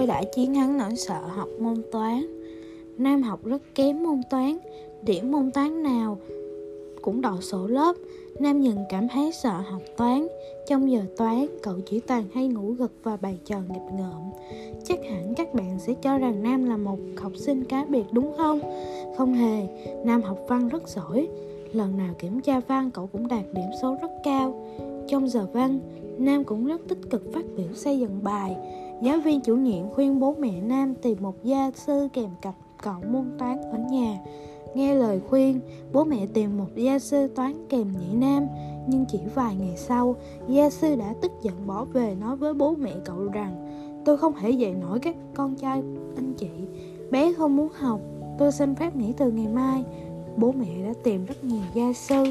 tôi đã chiến thắng nỗi sợ học môn toán. Nam học rất kém môn toán, điểm môn toán nào cũng đậu sổ lớp. Nam dần cảm thấy sợ học toán. Trong giờ toán, cậu chỉ toàn hay ngủ gật và bày trò nghịch ngợm. Chắc hẳn các bạn sẽ cho rằng Nam là một học sinh cá biệt đúng không? Không hề, Nam học văn rất giỏi. Lần nào kiểm tra văn, cậu cũng đạt điểm số rất cao. Trong giờ văn, Nam cũng rất tích cực phát biểu xây dựng bài. Giáo viên chủ nhiệm khuyên bố mẹ Nam tìm một gia sư kèm cặp cậu môn toán ở nhà. Nghe lời khuyên, bố mẹ tìm một gia sư toán kèm nhị Nam. Nhưng chỉ vài ngày sau, gia sư đã tức giận bỏ về nói với bố mẹ cậu rằng: "Tôi không thể dạy nổi các con trai anh chị. Bé không muốn học, tôi xin phép nghỉ từ ngày mai." Bố mẹ đã tìm rất nhiều gia sư,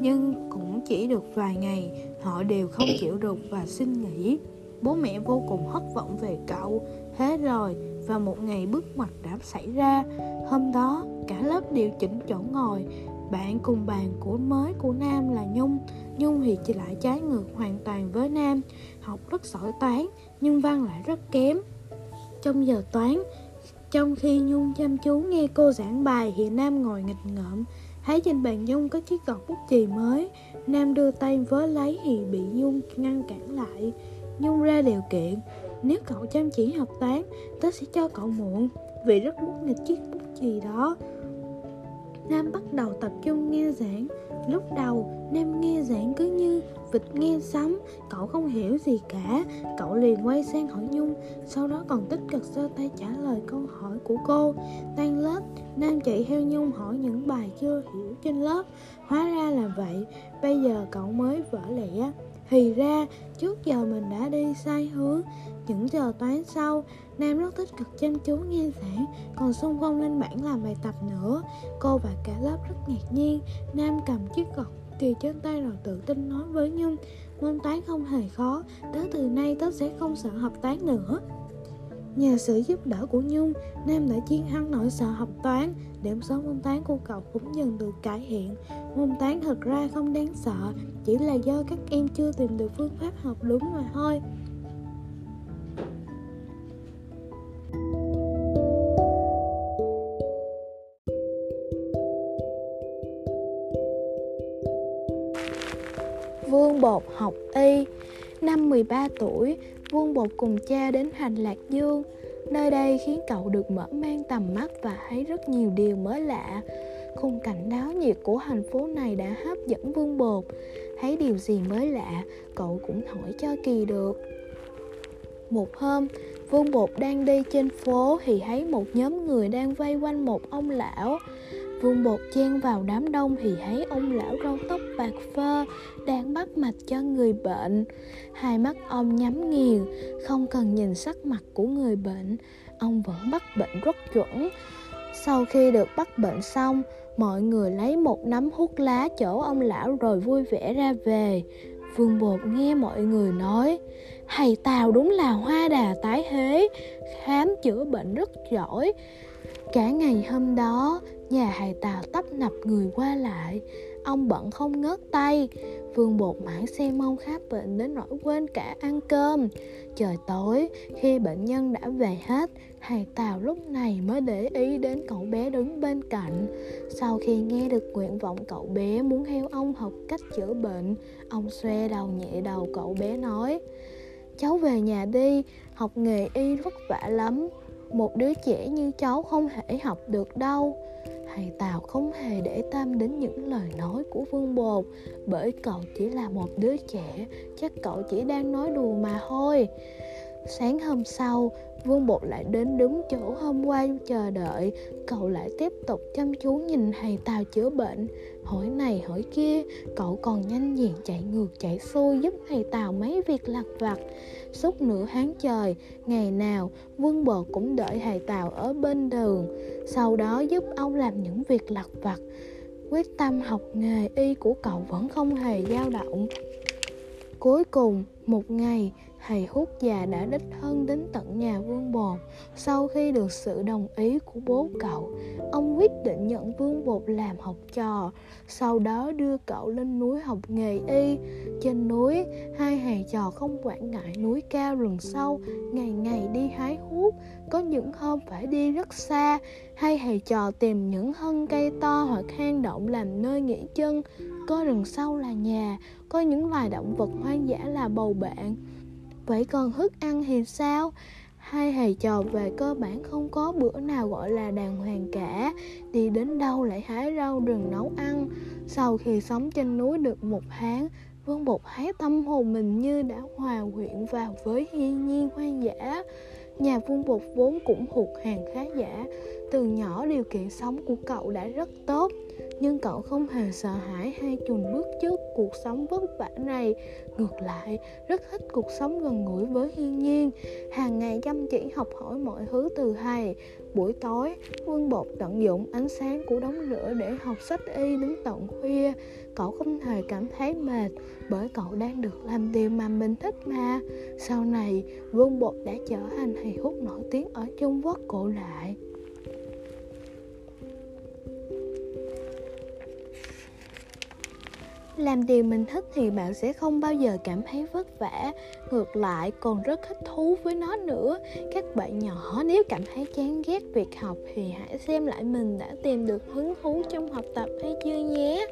nhưng cũng chỉ được vài ngày, họ đều không chịu được và xin nghỉ. Bố mẹ vô cùng thất vọng về cậu. Thế rồi, và một ngày bước ngoặt đã xảy ra. Hôm đó, cả lớp điều chỉnh chỗ ngồi. Bạn cùng bàn của Nam là Nhung thì chỉ lại trái ngược hoàn toàn với Nam. Học rất giỏi toán, nhưng văn lại rất kém. Trong giờ toán, trong khi Nhung chăm chú nghe cô giảng bài thì Nam ngồi nghịch ngợm. Thấy trên bàn Nhung có chiếc gọt bút chì mới, Nam đưa tay vớ lấy thì bị Nhung ngăn cản lại. Nhung ra điều kiện: "Nếu cậu chăm chỉ học toán, tớ sẽ cho cậu mượn." Vì rất muốn nghịch chiếc bút chì đó, Nam bắt đầu tập trung nghe giảng. Lúc đầu, Nam nghe giảng cứ như vịt nghe sấm, cậu không hiểu gì cả. Cậu liền quay sang hỏi Nhung, sau đó còn tích cực giơ tay trả lời câu hỏi của cô. Tan lớp, Nam chạy theo Nhung hỏi những bài chưa hiểu trên lớp. Hóa ra là vậy, bây giờ cậu mới vỡ lẽ. Thì ra, trước giờ mình đã đi sai hướng. Những giờ toán sau, Nam rất tích cực chăm chú nghe giảng, còn xung phong lên bảng làm bài tập nữa. Cô và cả lớp rất ngạc nhiên. Nam cầm chiếc gọt chì trên tay rồi tự tin nói với Nhung: "Môn toán không hề khó, tới từ nay tớ sẽ không sợ học toán nữa." Nhờ sự giúp đỡ của Nhung, Nam đã chiến thắng nỗi sợ học toán. Điểm số môn toán của cậu cũng dần được cải thiện. Môn toán thật ra không đáng sợ, chỉ là do các em chưa tìm được phương pháp học đúng mà thôi. Vương Bột học y. Năm 13 tuổi, Vương Bột cùng cha đến thành Lạc Dương. Nơi đây khiến cậu được mở mang tầm mắt và thấy rất nhiều điều mới lạ. Khung cảnh náo nhiệt của thành phố này đã hấp dẫn Vương Bột. Thấy điều gì mới lạ, cậu cũng hỏi cho kỳ được. Một hôm, Vương Bột đang đi trên phố thì thấy một nhóm người đang vây quanh một ông lão. Vương Bột chen vào đám đông thì thấy ông lão râu tóc bạc phơ đang bắt mạch cho người bệnh. Hai mắt ông nhắm nghiền, không cần nhìn sắc mặt của người bệnh, ông vẫn bắt bệnh rất chuẩn. Sau khi được bắt bệnh xong, mọi người lấy một nắm hút lá chỗ ông lão rồi vui vẻ ra về. Vương Bột nghe mọi người nói: "Thầy Tào đúng là hoa đà tái thế, khám chữa bệnh rất giỏi." Cả ngày hôm đó, nhà thầy Tào tấp nập người qua lại. Ông bận không ngớt tay. Vương Bột mãi xem ông khám bệnh đến nỗi quên cả ăn cơm. Trời tối, khi bệnh nhân đã về hết, thầy Tào lúc này mới để ý đến cậu bé đứng bên cạnh. Sau khi nghe được nguyện vọng cậu bé muốn theo ông học cách chữa bệnh, ông xoa đầu nhẹ đầu cậu bé nói: "Cháu về nhà đi, học nghề y vất vả lắm. Một đứa trẻ như cháu không thể học được đâu." Thầy Tào không hề để tâm đến những lời nói của Vương Bột, bởi cậu chỉ là một đứa trẻ, chắc cậu chỉ đang nói đùa mà thôi. Sáng hôm sau, Vương Bột lại đến đúng chỗ hôm qua chờ đợi. Cậu lại tiếp tục chăm chú nhìn thầy Tào chữa bệnh, hỏi này hỏi kia. Cậu còn nhanh nhẹn chạy ngược chạy xuôi giúp thầy Tào mấy việc lặt vặt. Suốt nửa tháng trời, ngày nào Vương Bột cũng đợi thầy Tào ở bên đường, sau đó giúp ông làm những việc lặt vặt. Quyết tâm học nghề y của cậu vẫn không hề dao động. Cuối cùng, một ngày, Thầy Hút già đã đích thân đến tận nhà Vương Bột. Sau khi được sự đồng ý của bố cậu, ông quyết định nhận Vương Bột làm học trò, sau đó đưa cậu lên núi học nghề y. Trên núi, hai thầy trò không quản ngại núi cao rừng sâu, ngày ngày đi hái hút. Có những hôm phải đi rất xa, hai thầy trò tìm những thân cây to hoặc hang động làm nơi nghỉ chân. Có rừng sâu là nhà, có những loài động vật hoang dã là bầu bạn. Vậy còn thức ăn thì sao? Hai thầy trò về cơ bản không có bữa nào gọi là đàng hoàng cả. Đi đến đâu lại hái rau rừng nấu ăn. Sau khi sống trên núi được một tháng, Vương Bột thấy tâm hồn mình như đã hòa quyện vào với thiên nhiên hoang dã. Nhà Vương Bột vốn cũng thuộc hàng khá giả. Từ nhỏ điều kiện sống của cậu đã rất tốt, nhưng cậu không hề sợ hãi hay chùn bước trước cuộc sống vất vả này. Ngược lại, rất thích cuộc sống gần gũi với thiên nhiên. Hàng ngày chăm chỉ học hỏi mọi thứ từ thầy. Buổi tối, Vương Bột tận dụng ánh sáng của đống lửa để học sách y đến tận khuya. Cậu không hề cảm thấy mệt, bởi cậu đang được làm điều mà mình thích mà. Sau này, Vương Bột đã trở thành thầy hút nổi tiếng ở Trung Quốc cổ đại. Làm điều mình thích thì bạn sẽ không bao giờ cảm thấy vất vả, ngược lại còn rất thích thú với nó nữa. Các bạn nhỏ nếu cảm thấy chán ghét việc học thì hãy xem lại mình đã tìm được hứng thú trong học tập hay chưa nhé.